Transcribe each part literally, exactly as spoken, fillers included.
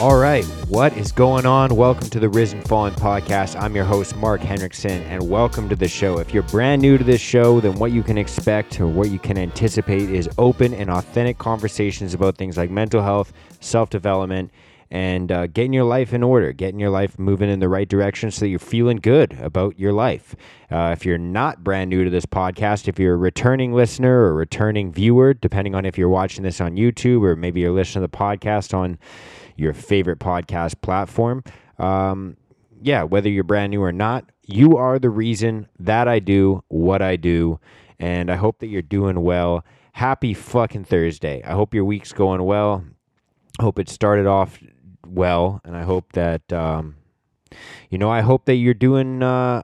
All right, what is going on? Welcome to the Risen Fallen Podcast. I'm your host, Mark Henrickson, and welcome to the show. If you're brand new to this show, then what you can expect or what you can anticipate is open and authentic conversations about things like mental health, self-development, and uh, getting your life in order, getting your life moving in the right direction so that you're feeling good about your life. Uh, if you're not brand new to this podcast, if you're a returning listener or returning viewer, depending on if you're watching this on YouTube or maybe you're listening to the podcast on your favorite podcast platform, um, yeah, whether you're brand new or not, you are the reason that I do what I do, and I hope that you're doing well. Happy fucking Thursday. I hope your week's going well. I hope it started off well, and I hope that, um, you know, I hope that you're doing uh,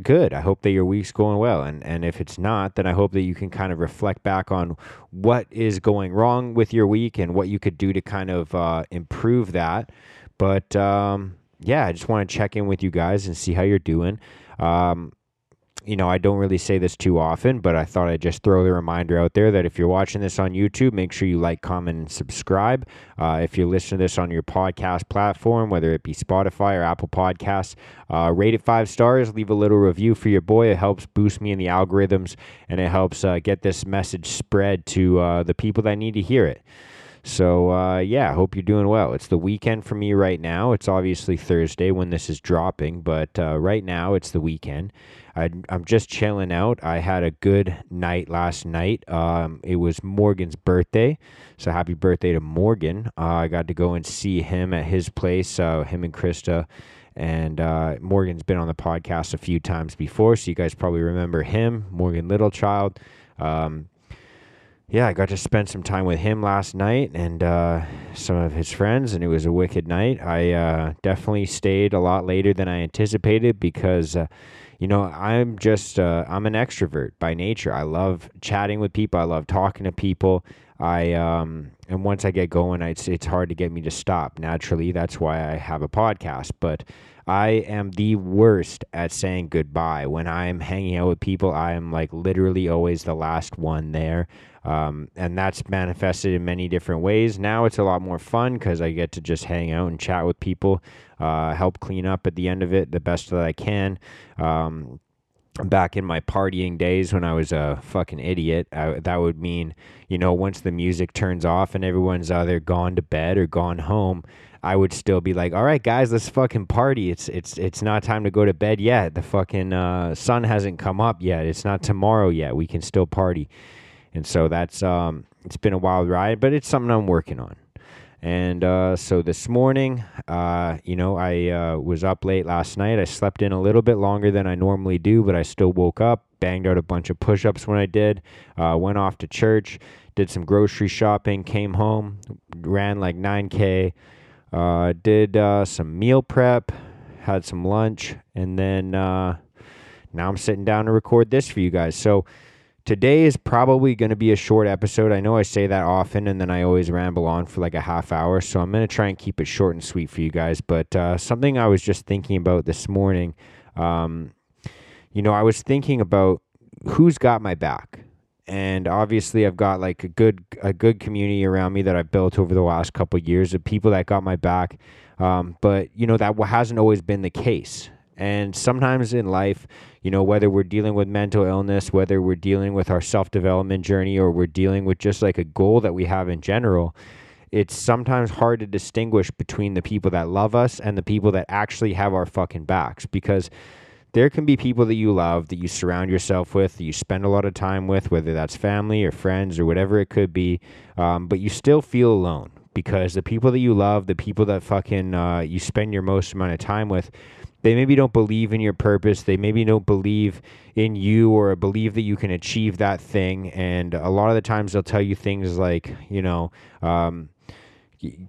good. I hope that your week's going well, and, and if it's not, then I hope that you can kind of reflect back on what is going wrong with your week and what you could do to kind of uh, improve that, but um, yeah, I just want to check in with you guys and see how you're doing. Um, you know, I don't really say this too often, but I thought I'd just throw the reminder out there that if you're watching this on YouTube, make sure you like, comment, and subscribe. Uh, if you're listening to this on your podcast platform, whether it be Spotify or Apple Podcasts, uh, rate it five stars, leave a little review for your boy. It helps boost me in the algorithms, and it helps uh, get this message spread to uh, the people that need to hear it. So, uh, yeah, I hope you're doing well. It's the weekend for me right now. It's obviously Thursday when this is dropping, but uh, right now it's the weekend. I, I'm just chilling out. I had a good night last night. Um, it was Morgan's birthday, so happy birthday to Morgan. Uh, I got to go and see him at his place, uh, him and Krista. And uh, Morgan's been on the podcast a few times before, so you guys probably remember him, Morgan Littlechild. Um Yeah, I got to spend some time with him last night and uh, some of his friends, and it was a wicked night. I uh, definitely stayed a lot later than I anticipated because, uh, you know, I'm just, uh, I'm an extrovert by nature. I love chatting with people. I love talking to people. I um, and once I get going, it's, it's hard to get me to stop. Naturally, that's why I have a podcast, but I am the worst at saying goodbye. When I'm hanging out with people, I am like literally always the last one there. Um, and that's manifested in many different ways. Now it's a lot more fun because I get to just hang out and chat with people, uh, help clean up at the end of it the best that I can. Um, back in my partying days when I was a fucking idiot, I, that would mean, you know, once the music turns off and everyone's either gone to bed or gone home, I would still be like, all right, guys, let's fucking party. It's it's it's not time to go to bed yet. The fucking uh, sun hasn't come up yet. It's not tomorrow yet. We can still party. And so that's, um, it's been a wild ride, but it's something I'm working on. And uh, so this morning, uh, you know, I uh, was up late last night. I slept in a little bit longer than I normally do, but I still woke up, banged out a bunch of push-ups when I did, uh, went off to church, did some grocery shopping, came home, ran like nine K, uh, did uh, some meal prep, had some lunch, and then uh, now I'm sitting down to record this for you guys. So today is probably going to be a short episode. I know I say that often, and then I always ramble on for like a half hour, so I'm going to try and keep it short and sweet for you guys. But uh, something I was just thinking about this morning, um, you know, I was thinking about who's got my back. And obviously, I've got like a good a good community around me that I've built over the last couple of years of people that got my back. Um, but, you know, that hasn't always been the case. And sometimes in life, you know, whether we're dealing with mental illness, whether we're dealing with our self-development journey, or we're dealing with just like a goal that we have in general, it's sometimes hard to distinguish between the people that love us and the people that actually have our fucking backs, because there can be people that you love, that you surround yourself with, that you spend a lot of time with, whether that's family or friends or whatever it could be, um, but you still feel alone because the people that you love, the people that fucking uh, you spend your most amount of time with, they maybe don't believe in your purpose. They maybe don't believe in you or believe that you can achieve that thing. And a lot of the times they'll tell you things like, you know, um,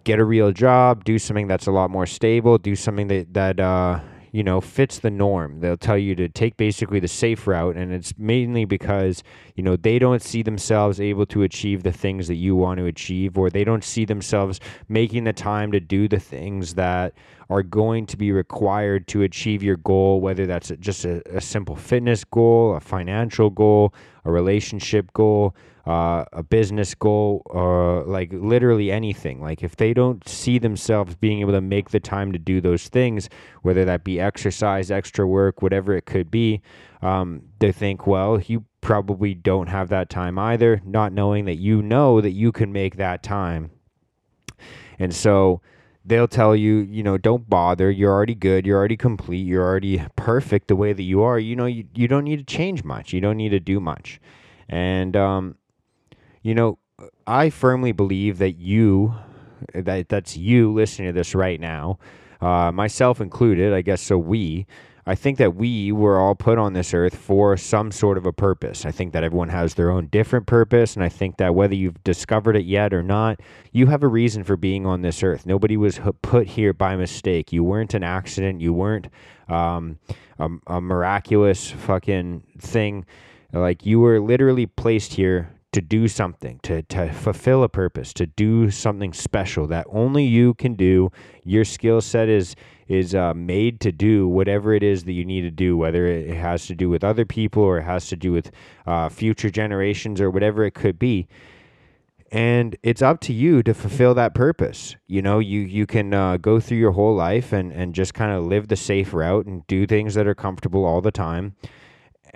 get a real job, do something that's a lot more stable, do something that, that uh, you know, fits the norm. They'll tell you to take basically the safe route. And it's mainly because, you know, they don't see themselves able to achieve the things that you want to achieve, or they don't see themselves making the time to do the things that are going to be required to achieve your goal, whether that's just a, a simple fitness goal, a financial goal, a relationship goal, uh, a business goal, or like literally anything. Like if they don't see themselves being able to make the time to do those things, whether that be exercise, extra work, whatever it could be, um, they think, well, you probably don't have that time either, not knowing that you know that you can make that time. And so they'll tell you, you know, don't bother. You're already good. You're already complete. You're already perfect the way that you are. You know, you, you don't need to change much. You don't need to do much. And, um, you know, I firmly believe that you, that that's you listening to this right now, uh, myself included, I guess. So we, I think that we were all put on this earth for some sort of a purpose. I think that everyone has their own different purpose, and I think that whether you've discovered it yet or not, you have a reason for being on this earth. Nobody was put here by mistake. You weren't an accident. You weren't um, a, a miraculous fucking thing. Like, you were literally placed here to do something, to, to fulfill a purpose, to do something special that only you can do. Your skill set is is uh, made to do whatever it is that you need to do, whether it has to do with other people or it has to do with uh, future generations or whatever it could be. And it's up to you to fulfill that purpose. You know, you, you can uh, go through your whole life and, and just kind of live the safe route and do things that are comfortable all the time.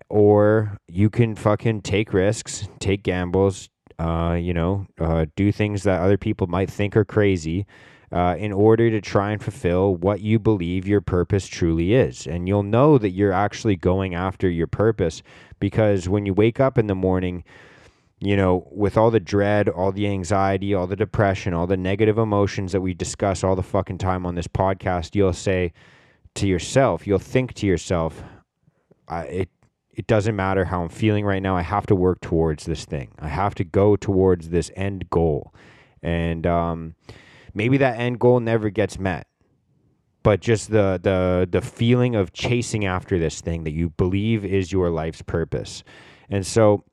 Or you can fucking take risks, take gambles, uh, you know, uh, do things that other people might think are crazy uh, in order to try and fulfill what you believe your purpose truly is. And you'll know that you're actually going after your purpose, because when you wake up in the morning, you know, with all the dread, all the anxiety, all the depression, all the negative emotions that we discuss all the fucking time on this podcast, you'll say to yourself, you'll think to yourself, I, it, It doesn't matter how I'm feeling right now. I have to work towards this thing. I have to go towards this end goal. And um, maybe that end goal never gets met. But just the, the, the feeling of chasing after this thing that you believe is your life's purpose. And so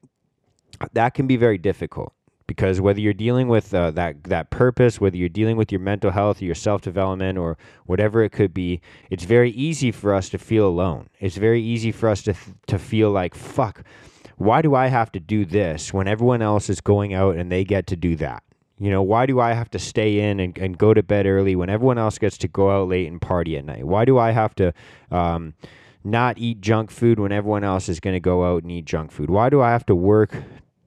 that can be very difficult, because whether you're dealing with uh, that, that purpose, whether you're dealing with your mental health or your self-development or whatever it could be, it's very easy for us to feel alone. It's very easy for us to th- to feel like, fuck, why do I have to do this when everyone else is going out and they get to do that? You know, why do I have to stay in and, and go to bed early when everyone else gets to go out late and party at night? Why do I have to... Um, not eat junk food when everyone else is going to go out and eat junk food? Why do I have to work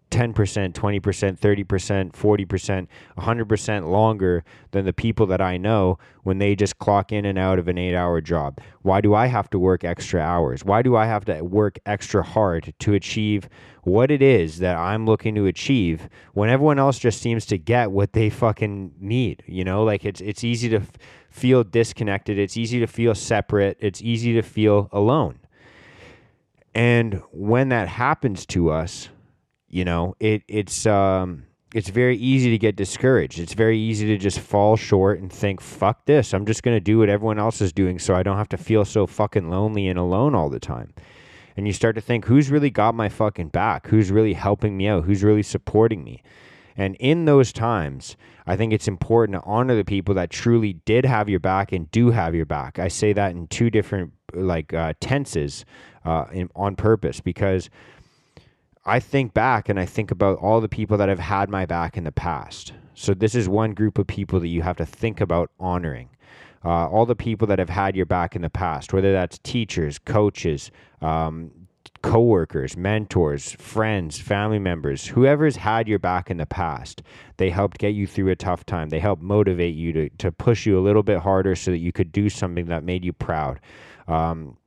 ten percent, twenty percent, thirty percent, forty percent, one hundred percent longer than the people that I know when they just clock in and out of an eight-hour job? Why do I have to work extra hours? Why do I have to work extra hard to achieve what it is that I'm looking to achieve when everyone else just seems to get what they fucking need? You know, like it's it's easy to f- feel disconnected. It's easy to feel separate. It's easy to feel alone. And when that happens to us, you know, it it's um it's very easy to get discouraged. It's very easy to just fall short and think, fuck this, I'm just going to do what everyone else is doing so I don't have to feel so fucking lonely and alone all the time. And you start to think, who's really got my fucking back? Who's really helping me out? Who's really supporting me? And in those times, I think it's important to honor the people that truly did have your back and do have your back. I say that in two different like uh, tenses uh, in, on purpose, because I think back and I think about all the people that have had my back in the past. So this is one group of people that you have to think about honoring. Uh, all the people that have had your back in the past, whether that's teachers, coaches, um, coworkers, mentors, friends, family members, whoever's had your back in the past. They helped get you through a tough time. They helped motivate you to, to push you a little bit harder so that you could do something that made you proud. Um,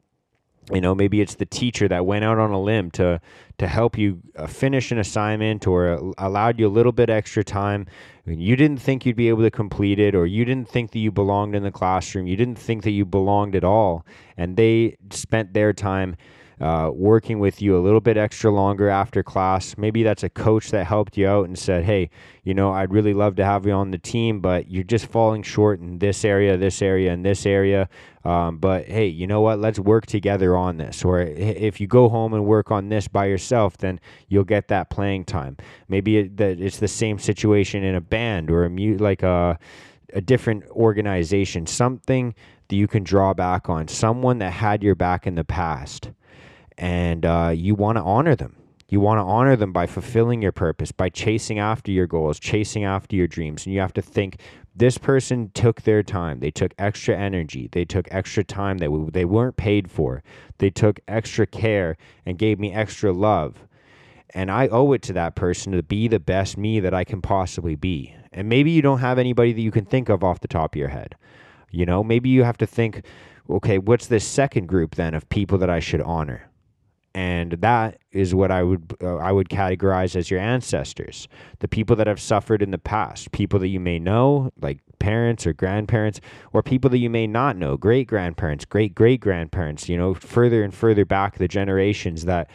You know, maybe it's the teacher that went out on a limb to to help you finish an assignment, or uh, allowed you a little bit extra time. I mean, you didn't think you'd be able to complete it, or you didn't think that you belonged in the classroom. You didn't think that you belonged at all. And they spent their time uh, working with you a little bit extra longer after class. Maybe that's a coach that helped you out and said, hey, you know, I'd really love to have you on the team, but you're just falling short in this area, this area, and this area. Um, but hey, you know what? Let's work together on this. Or if you go home and work on this by yourself, then you'll get that playing time. Maybe it, that it's the same situation in a band or a mu- like a, a different organization, something that you can draw back on, someone that had your back in the past. And uh, you want to honor them. You want to honor them by fulfilling your purpose, by chasing after your goals, chasing after your dreams. And you have to think, this person took their time. They took extra energy. They took extra time that we, they weren't paid for. They took extra care and gave me extra love. And I owe it to that person to be the best me that I can possibly be. And maybe you don't have anybody that you can think of off the top of your head. You know, maybe you have to think, okay, what's this second group then of people that I should honor? And that is what I would uh, I would categorize as your ancestors, the people that have suffered in the past, people that you may know, like parents or grandparents, or people that you may not know, great-grandparents, great-great-grandparents, you know, further and further back the generations that,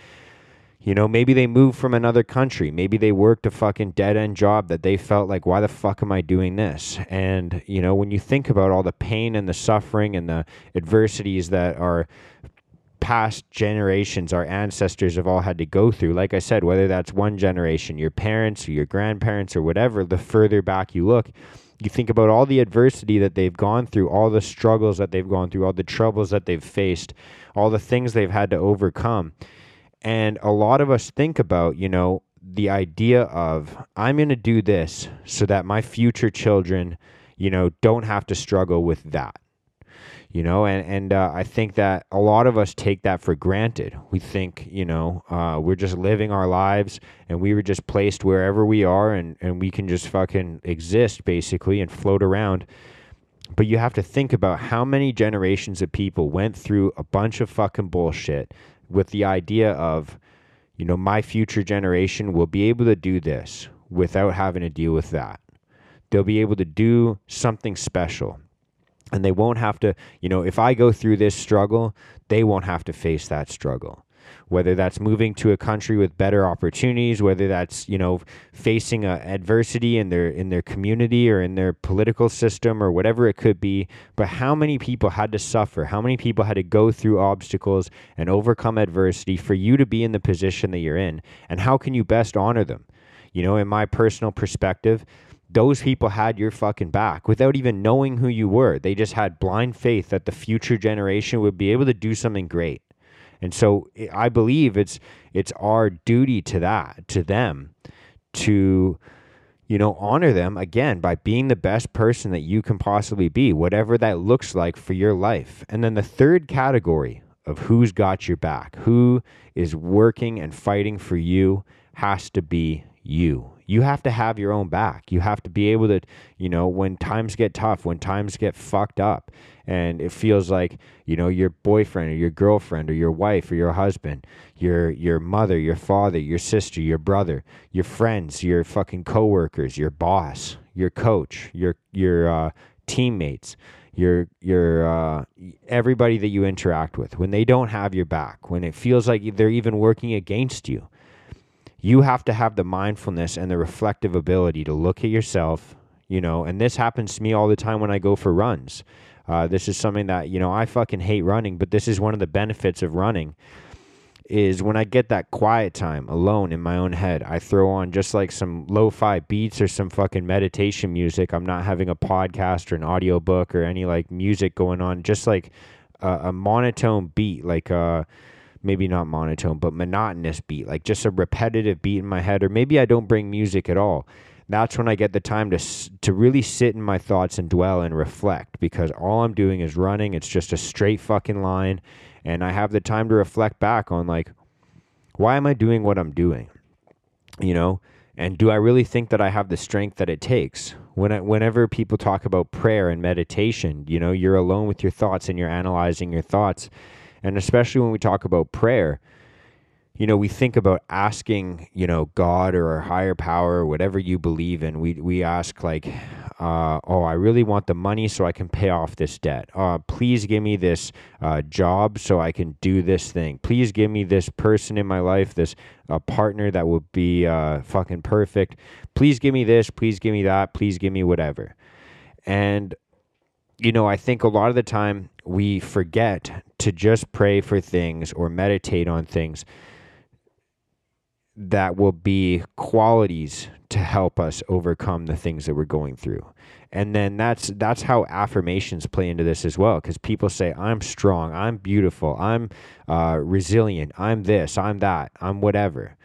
you know, maybe they moved from another country. Maybe they worked a fucking dead-end job that they felt like, why the fuck am I doing this? And, you know, when you think about all the pain and the suffering and the adversities that our past generations, our ancestors have all had to go through, like I said, whether that's one generation, your parents or your grandparents or whatever, the further back you look, you think about all the adversity that they've gone through, all the struggles that they've gone through, all the troubles that they've faced, all the things they've had to overcome. And a lot of us think about, you know, the idea of, I'm going to do this so that my future children, you know, don't have to struggle with that. You know, and, and uh, I think that a lot of us take that for granted. We think, you know, uh, we're just living our lives and we were just placed wherever we are and, and we can just fucking exist basically and float around. But you have to think about how many generations of people went through a bunch of fucking bullshit with the idea of, you know, my future generation will be able to do this without having to deal with that. They'll be able to do something special. And they won't have to, you know, if I go through this struggle, they won't have to face that struggle. Whether that's moving to a country with better opportunities, whether that's, you know, facing a adversity in their in their community or in their political system or whatever it could be. But how many people had to suffer? How many people had to go through obstacles and overcome adversity for you to be in the position that you're in? And how can you best honor them? You know, in my personal perspective, those people had your fucking back without even knowing who you were. They just had blind faith that the future generation would be able to do something great. And so I believe it's it's our duty to that, to them, to, you know, honor them again by being the best person that you can possibly be, whatever that looks like for your life. And then the third category of who's got your back, who is working and fighting for you, has to be you. You have to have your own back. You have to be able to, you know, when times get tough, when times get fucked up and it feels like, you know, your boyfriend or your girlfriend or your wife or your husband, your your mother, your father, your sister, your brother, your friends, your fucking coworkers, your boss, your coach, your your uh, teammates, your your uh, everybody that you interact with. When they don't have your back, when it feels like they're even working against you, you have to have the mindfulness and the reflective ability to look at yourself, you know, and this happens to me all the time when I go for runs. Uh, this is something that, you know, I fucking hate running, but this is one of the benefits of running is when I get that quiet time alone in my own head, I throw on just like some lo-fi beats or some fucking meditation music. I'm not having a podcast or an audiobook or any like music going on, just like a, a monotone beat, like a... maybe not monotone, but monotonous beat, like just a repetitive beat in my head, or maybe I don't bring music at all. That's when I get the time to to really sit in my thoughts and dwell and reflect, because all I'm doing is running. It's just a straight fucking line, and I have the time to reflect back on, like, why am I doing what I'm doing, you know? And do I really think that I have the strength that it takes? When I, whenever people talk about prayer and meditation, you know, you're alone with your thoughts and you're analyzing your thoughts. And especially when we talk about prayer, you know, we think about asking, you know, God or our higher power, whatever you believe in. We we ask like, uh, oh, I really want the money so I can pay off this debt. Uh, please give me this uh, job so I can do this thing. Please give me this person in my life, this uh, partner that will be uh, fucking perfect. Please give me this. Please give me that. Please give me whatever. And, you know, I think a lot of the time we forget to just pray for things or meditate on things that will be qualities to help us overcome the things that we're going through. And then that's that's how affirmations play into this as well, because people say, I'm strong, I'm beautiful, I'm uh, resilient, I'm this, I'm that, I'm whatever.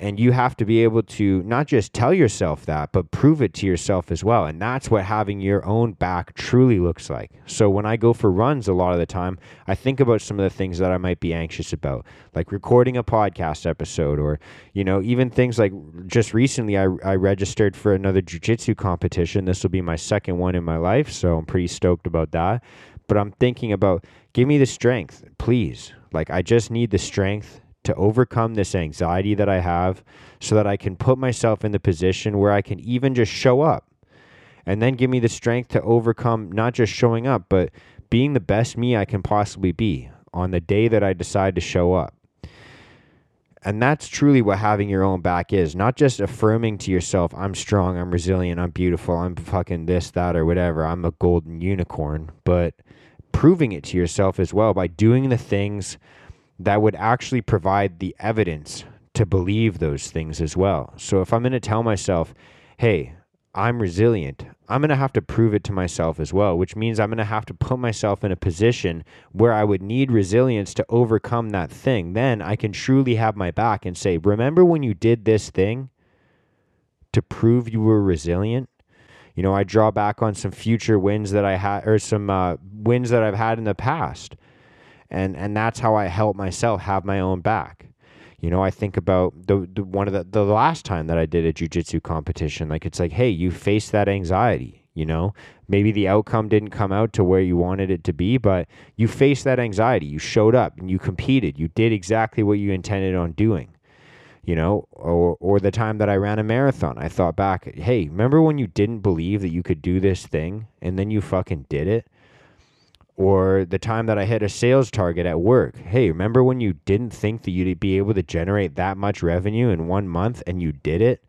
And you have to be able to not just tell yourself that, but prove it to yourself as well. And that's what having your own back truly looks like. So when I go for runs a lot of the time, I think about some of the things that I might be anxious about, like recording a podcast episode, or, you know, even things like just recently I, I registered for another jiu-jitsu competition. This will be my second one in my life, so I'm pretty stoked about that. But I'm thinking about, give me the strength, please. Like, I just need the strength to overcome this anxiety that I have so that I can put myself in the position where I can even just show up, and then give me the strength to overcome not just showing up, but being the best me I can possibly be on the day that I decide to show up. And that's truly what having your own back is, not just affirming to yourself, I'm strong, I'm resilient, I'm beautiful, I'm fucking this, that, or whatever, I'm a golden unicorn, but proving it to yourself as well by doing the things that would actually provide the evidence to believe those things as well. So if I'm going to tell myself, hey, I'm resilient, I'm going to have to prove it to myself as well, which means I'm going to have to put myself in a position where I would need resilience to overcome that thing. Then I can truly have my back and say, remember when you did this thing to prove you were resilient? You know, I draw back on some future wins that I had, or some uh, wins that I've had in the past. And and that's how I help myself have my own back. You know, I think about the, the one of the, the last time that I did a jiu-jitsu competition. Like, it's like, hey, you face that anxiety, you know. Maybe the outcome didn't come out to where you wanted it to be, but you faced that anxiety. You showed up and you competed. You did exactly what you intended on doing, you know. Or, or the time that I ran a marathon, I thought back, hey, remember when you didn't believe that you could do this thing and then you fucking did it? Or the time that I hit a sales target at work. Hey, remember when you didn't think that you'd be able to generate that much revenue in one month and you did it?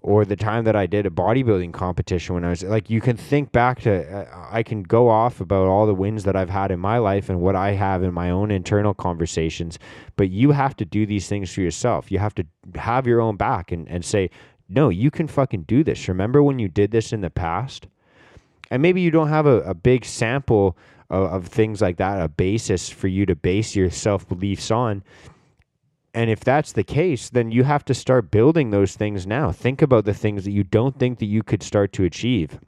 Or the time that I did a bodybuilding competition when I was like, you can think back to, uh, I can go off about all the wins that I've had in my life and what I have in my own internal conversations, but you have to do these things for yourself. You have to have your own back and, and say, no, you can fucking do this. Remember when you did this in the past? And maybe you don't have a, a big sample of things like that, a basis for you to base your self-beliefs on. And if that's the case, then you have to start building those things now. Think about the things that you don't think that you could start to achieve,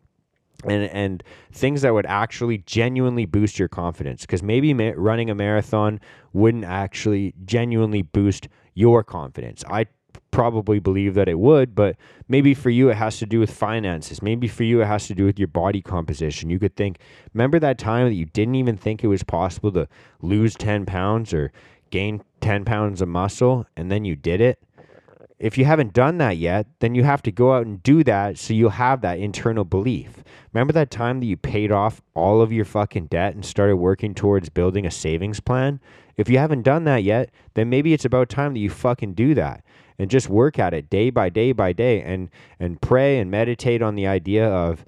and and things that would actually genuinely boost your confidence, because maybe ma- running a marathon wouldn't actually genuinely boost your confidence. I probably believe that it would, but maybe for you it has to do with finances. Maybe for you it has to do with your body composition. You could think, remember that time that you didn't even think it was possible to lose ten pounds or gain ten pounds of muscle, and then you did it? If you haven't done that yet, then you have to go out and do that so you'll have that internal belief. Remember that time that you paid off all of your fucking debt and started working towards building a savings plan? If you haven't done that yet, then maybe it's about time that you fucking do that. And just work at it day by day by day, and and pray and meditate on the idea of,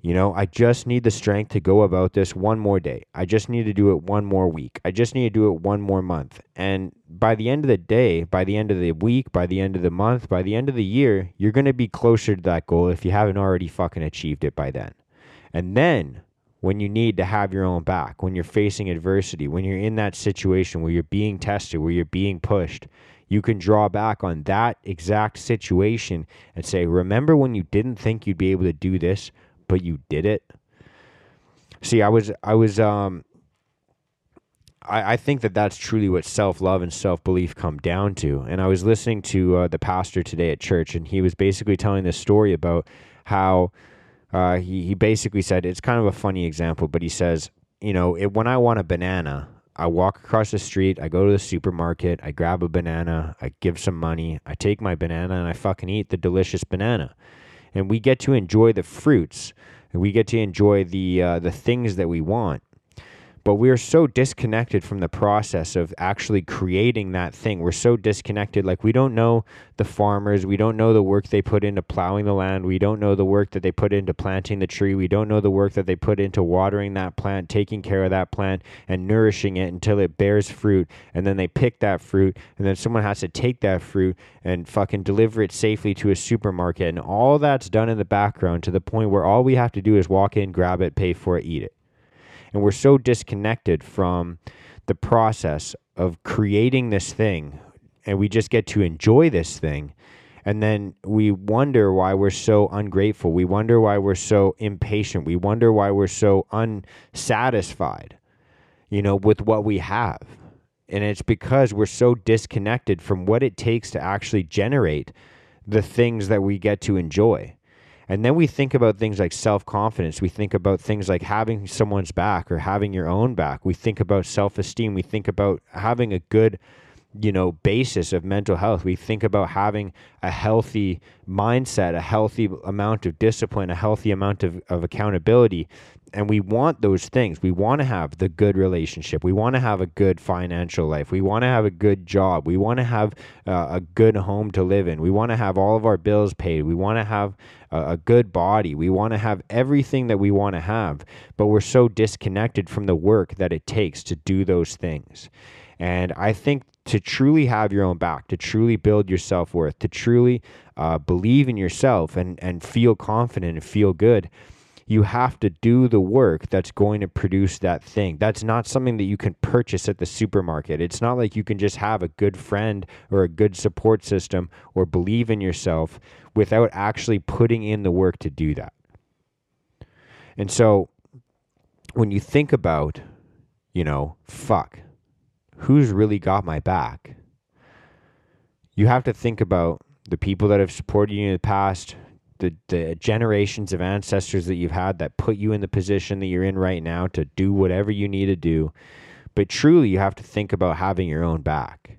you know, I just need the strength to go about this one more day. I just need to do it one more week. I just need to do it one more month. And by the end of the day, by the end of the week, by the end of the month, by the end of the year, you're going to be closer to that goal if you haven't already fucking achieved it by then. And then when you need to have your own back, when you're facing adversity, when you're in that situation where you're being tested, where you're being pushed, you can draw back on that exact situation and say, remember when you didn't think you'd be able to do this, but you did it? See, I was, I was, um, I, I think that that's truly what self-love and self-belief come down to. And I was listening to uh, the pastor today at church, and he was basically telling this story about how uh, he, he basically said, it's kind of a funny example, but he says, you know, it, when I want a banana, I walk across the street, I go to the supermarket, I grab a banana, I give some money, I take my banana and I fucking eat the delicious banana. And we get to enjoy the fruits, and we get to enjoy the uh, the things that we want. But we are so disconnected from the process of actually creating that thing. We're so disconnected. Like, we don't know the farmers. We don't know the work they put into plowing the land. We don't know the work that they put into planting the tree. We don't know the work that they put into watering that plant, taking care of that plant, and nourishing it until it bears fruit. And then they pick that fruit, and then someone has to take that fruit and fucking deliver it safely to a supermarket. And all that's done in the background to the point where all we have to do is walk in, grab it, pay for it, eat it. And we're so disconnected from the process of creating this thing and we just get to enjoy this thing. And then we wonder why we're so ungrateful. We wonder why we're so impatient. We wonder why we're so unsatisfied, you know, with what we have. And it's because we're so disconnected from what it takes to actually generate the things that we get to enjoy. And then we think about things like self-confidence. We think about things like having someone's back or having your own back. We think about self-esteem. We think about having a good, you know, basis of mental health. We think about having a healthy mindset, a healthy amount of discipline, a healthy amount of, of accountability. And we want those things. We want to have the good relationship. We want to have a good financial life. We want to have a good job. We want to have uh, a good home to live in. We want to have all of our bills paid. We want to have a, a good body. We want to have everything that we want to have, but we're so disconnected from the work that it takes to do those things. And I think to truly have your own back, to truly build your self-worth, to truly uh, believe in yourself and, and feel confident and feel good, you have to do the work that's going to produce that thing. That's not something that you can purchase at the supermarket. It's not like you can just have a good friend or a good support system or believe in yourself without actually putting in the work to do that. And so when you think about, you know, fuck, who's really got my back? You have to think about the people that have supported you in the past, the, the generations of ancestors that you've had that put you in the position that you're in right now to do whatever you need to do. But truly, you have to think about having your own back.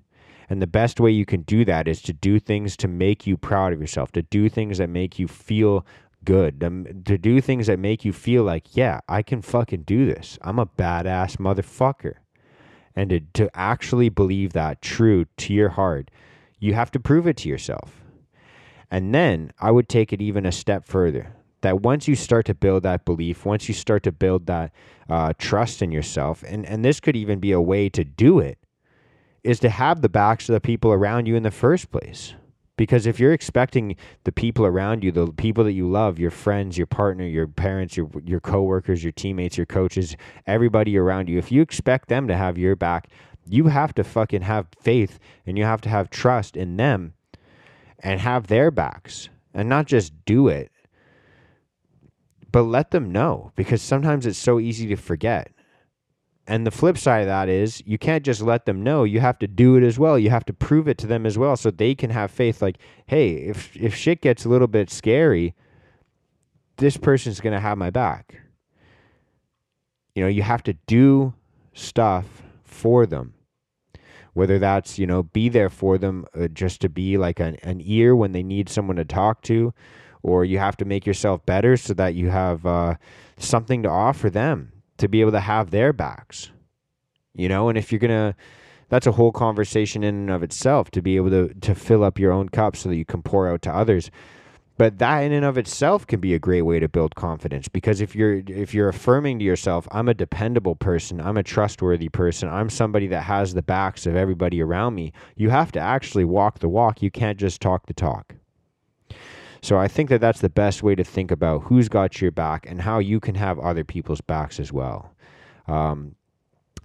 And the best way you can do that is to do things to make you proud of yourself, to do things that make you feel good, to do things that make you feel like, yeah, I can fucking do this. I'm a badass motherfucker. And to, to actually believe that true to your heart, you have to prove it to yourself. And then I would take it even a step further, that once you start to build that belief, once you start to build that uh, trust in yourself, and, and this could even be a way to do it, is to have the backs of the people around you in the first place. Because if you're expecting the people around you, the people that you love, your friends, your partner, your parents, your your coworkers, your teammates, your coaches, everybody around you, if you expect them to have your back, you have to fucking have faith and you have to have trust in them and have their backs and not just do it, but let them know, because sometimes it's so easy to forget. And the flip side of that is you can't just let them know. You have to do it as well. You have to prove it to them as well so they can have faith. Like, hey, if if shit gets a little bit scary, this person's going to have my back. You know, you have to do stuff for them. Whether that's, you know, be there for them uh, just to be like an, an ear when they need someone to talk to. Or you have to make yourself better so that you have uh, something to offer them, to be able to have their backs, you know. And if you're gonna, that's a whole conversation in and of itself, to be able to to fill up your own cup so that you can pour out to others. But that in and of itself can be a great way to build confidence, because if you're if you're affirming to yourself, I'm a dependable person, I'm a trustworthy person, I'm somebody that has the backs of everybody around me, you have to actually walk the walk. You can't just talk the talk. So I think that that's the best way to think about who's got your back and how you can have other people's backs as well. Um,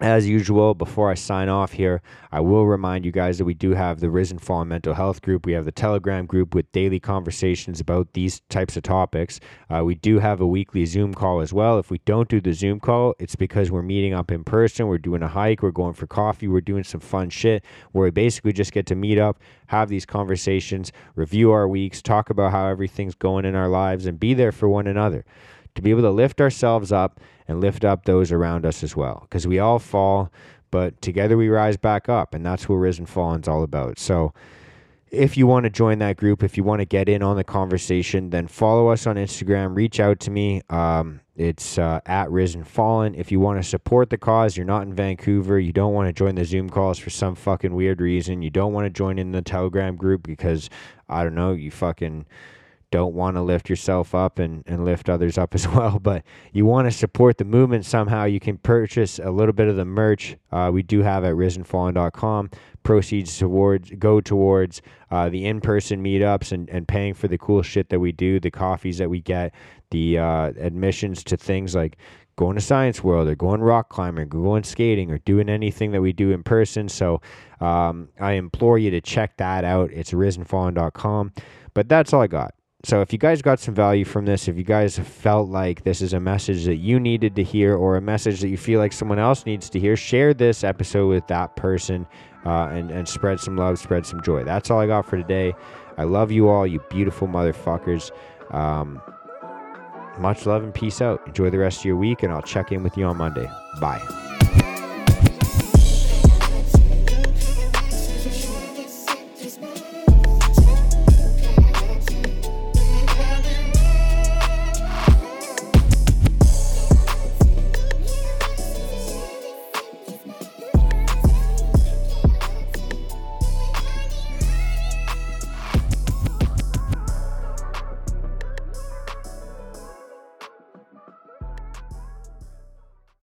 as usual, before I sign off here, I will remind you guys that we do have the Risen Fallen Mental Health Group. We have the Telegram group with daily conversations about these types of topics. Uh, we do have a weekly Zoom call as well. If we don't do the Zoom call, it's because we're meeting up in person. We're doing a hike. We're going for coffee. We're doing some fun shit where we basically just get to meet up, have these conversations, review our weeks, talk about how everything's going in our lives, and be there for one another, to be able to lift ourselves up and lift up those around us as well. Because we all fall, but together we rise back up. And that's what Risen Fallen is all about. So if you want to join that group, if you want to get in on the conversation, then follow us on Instagram. Reach out to me. Um, it's uh, at Risen Fallen. If you want to support the cause, you're not in Vancouver, you don't want to join the Zoom calls for some fucking weird reason, you don't want to join in the Telegram group because, I don't know, you fucking... don't want to lift yourself up and, and lift others up as well, but you want to support the movement somehow, you can purchase a little bit of the merch uh, we do have at risen fallen dot com. Proceeds towards go towards uh, the in-person meetups and, and paying for the cool shit that we do, the coffees that we get, the uh, admissions to things like going to Science World or going rock climbing, going skating, or doing anything that we do in person. So um, I implore you to check that out. It's risen fallen dot com. But that's all I got. So if you guys got some value from this, if you guys felt like this is a message that you needed to hear or a message that you feel like someone else needs to hear, share this episode with that person uh, and, and spread some love, spread some joy. That's all I got for today. I love you all, you beautiful motherfuckers. Um, much love and peace out. Enjoy the rest of your week, and I'll check in with you on Monday. Bye.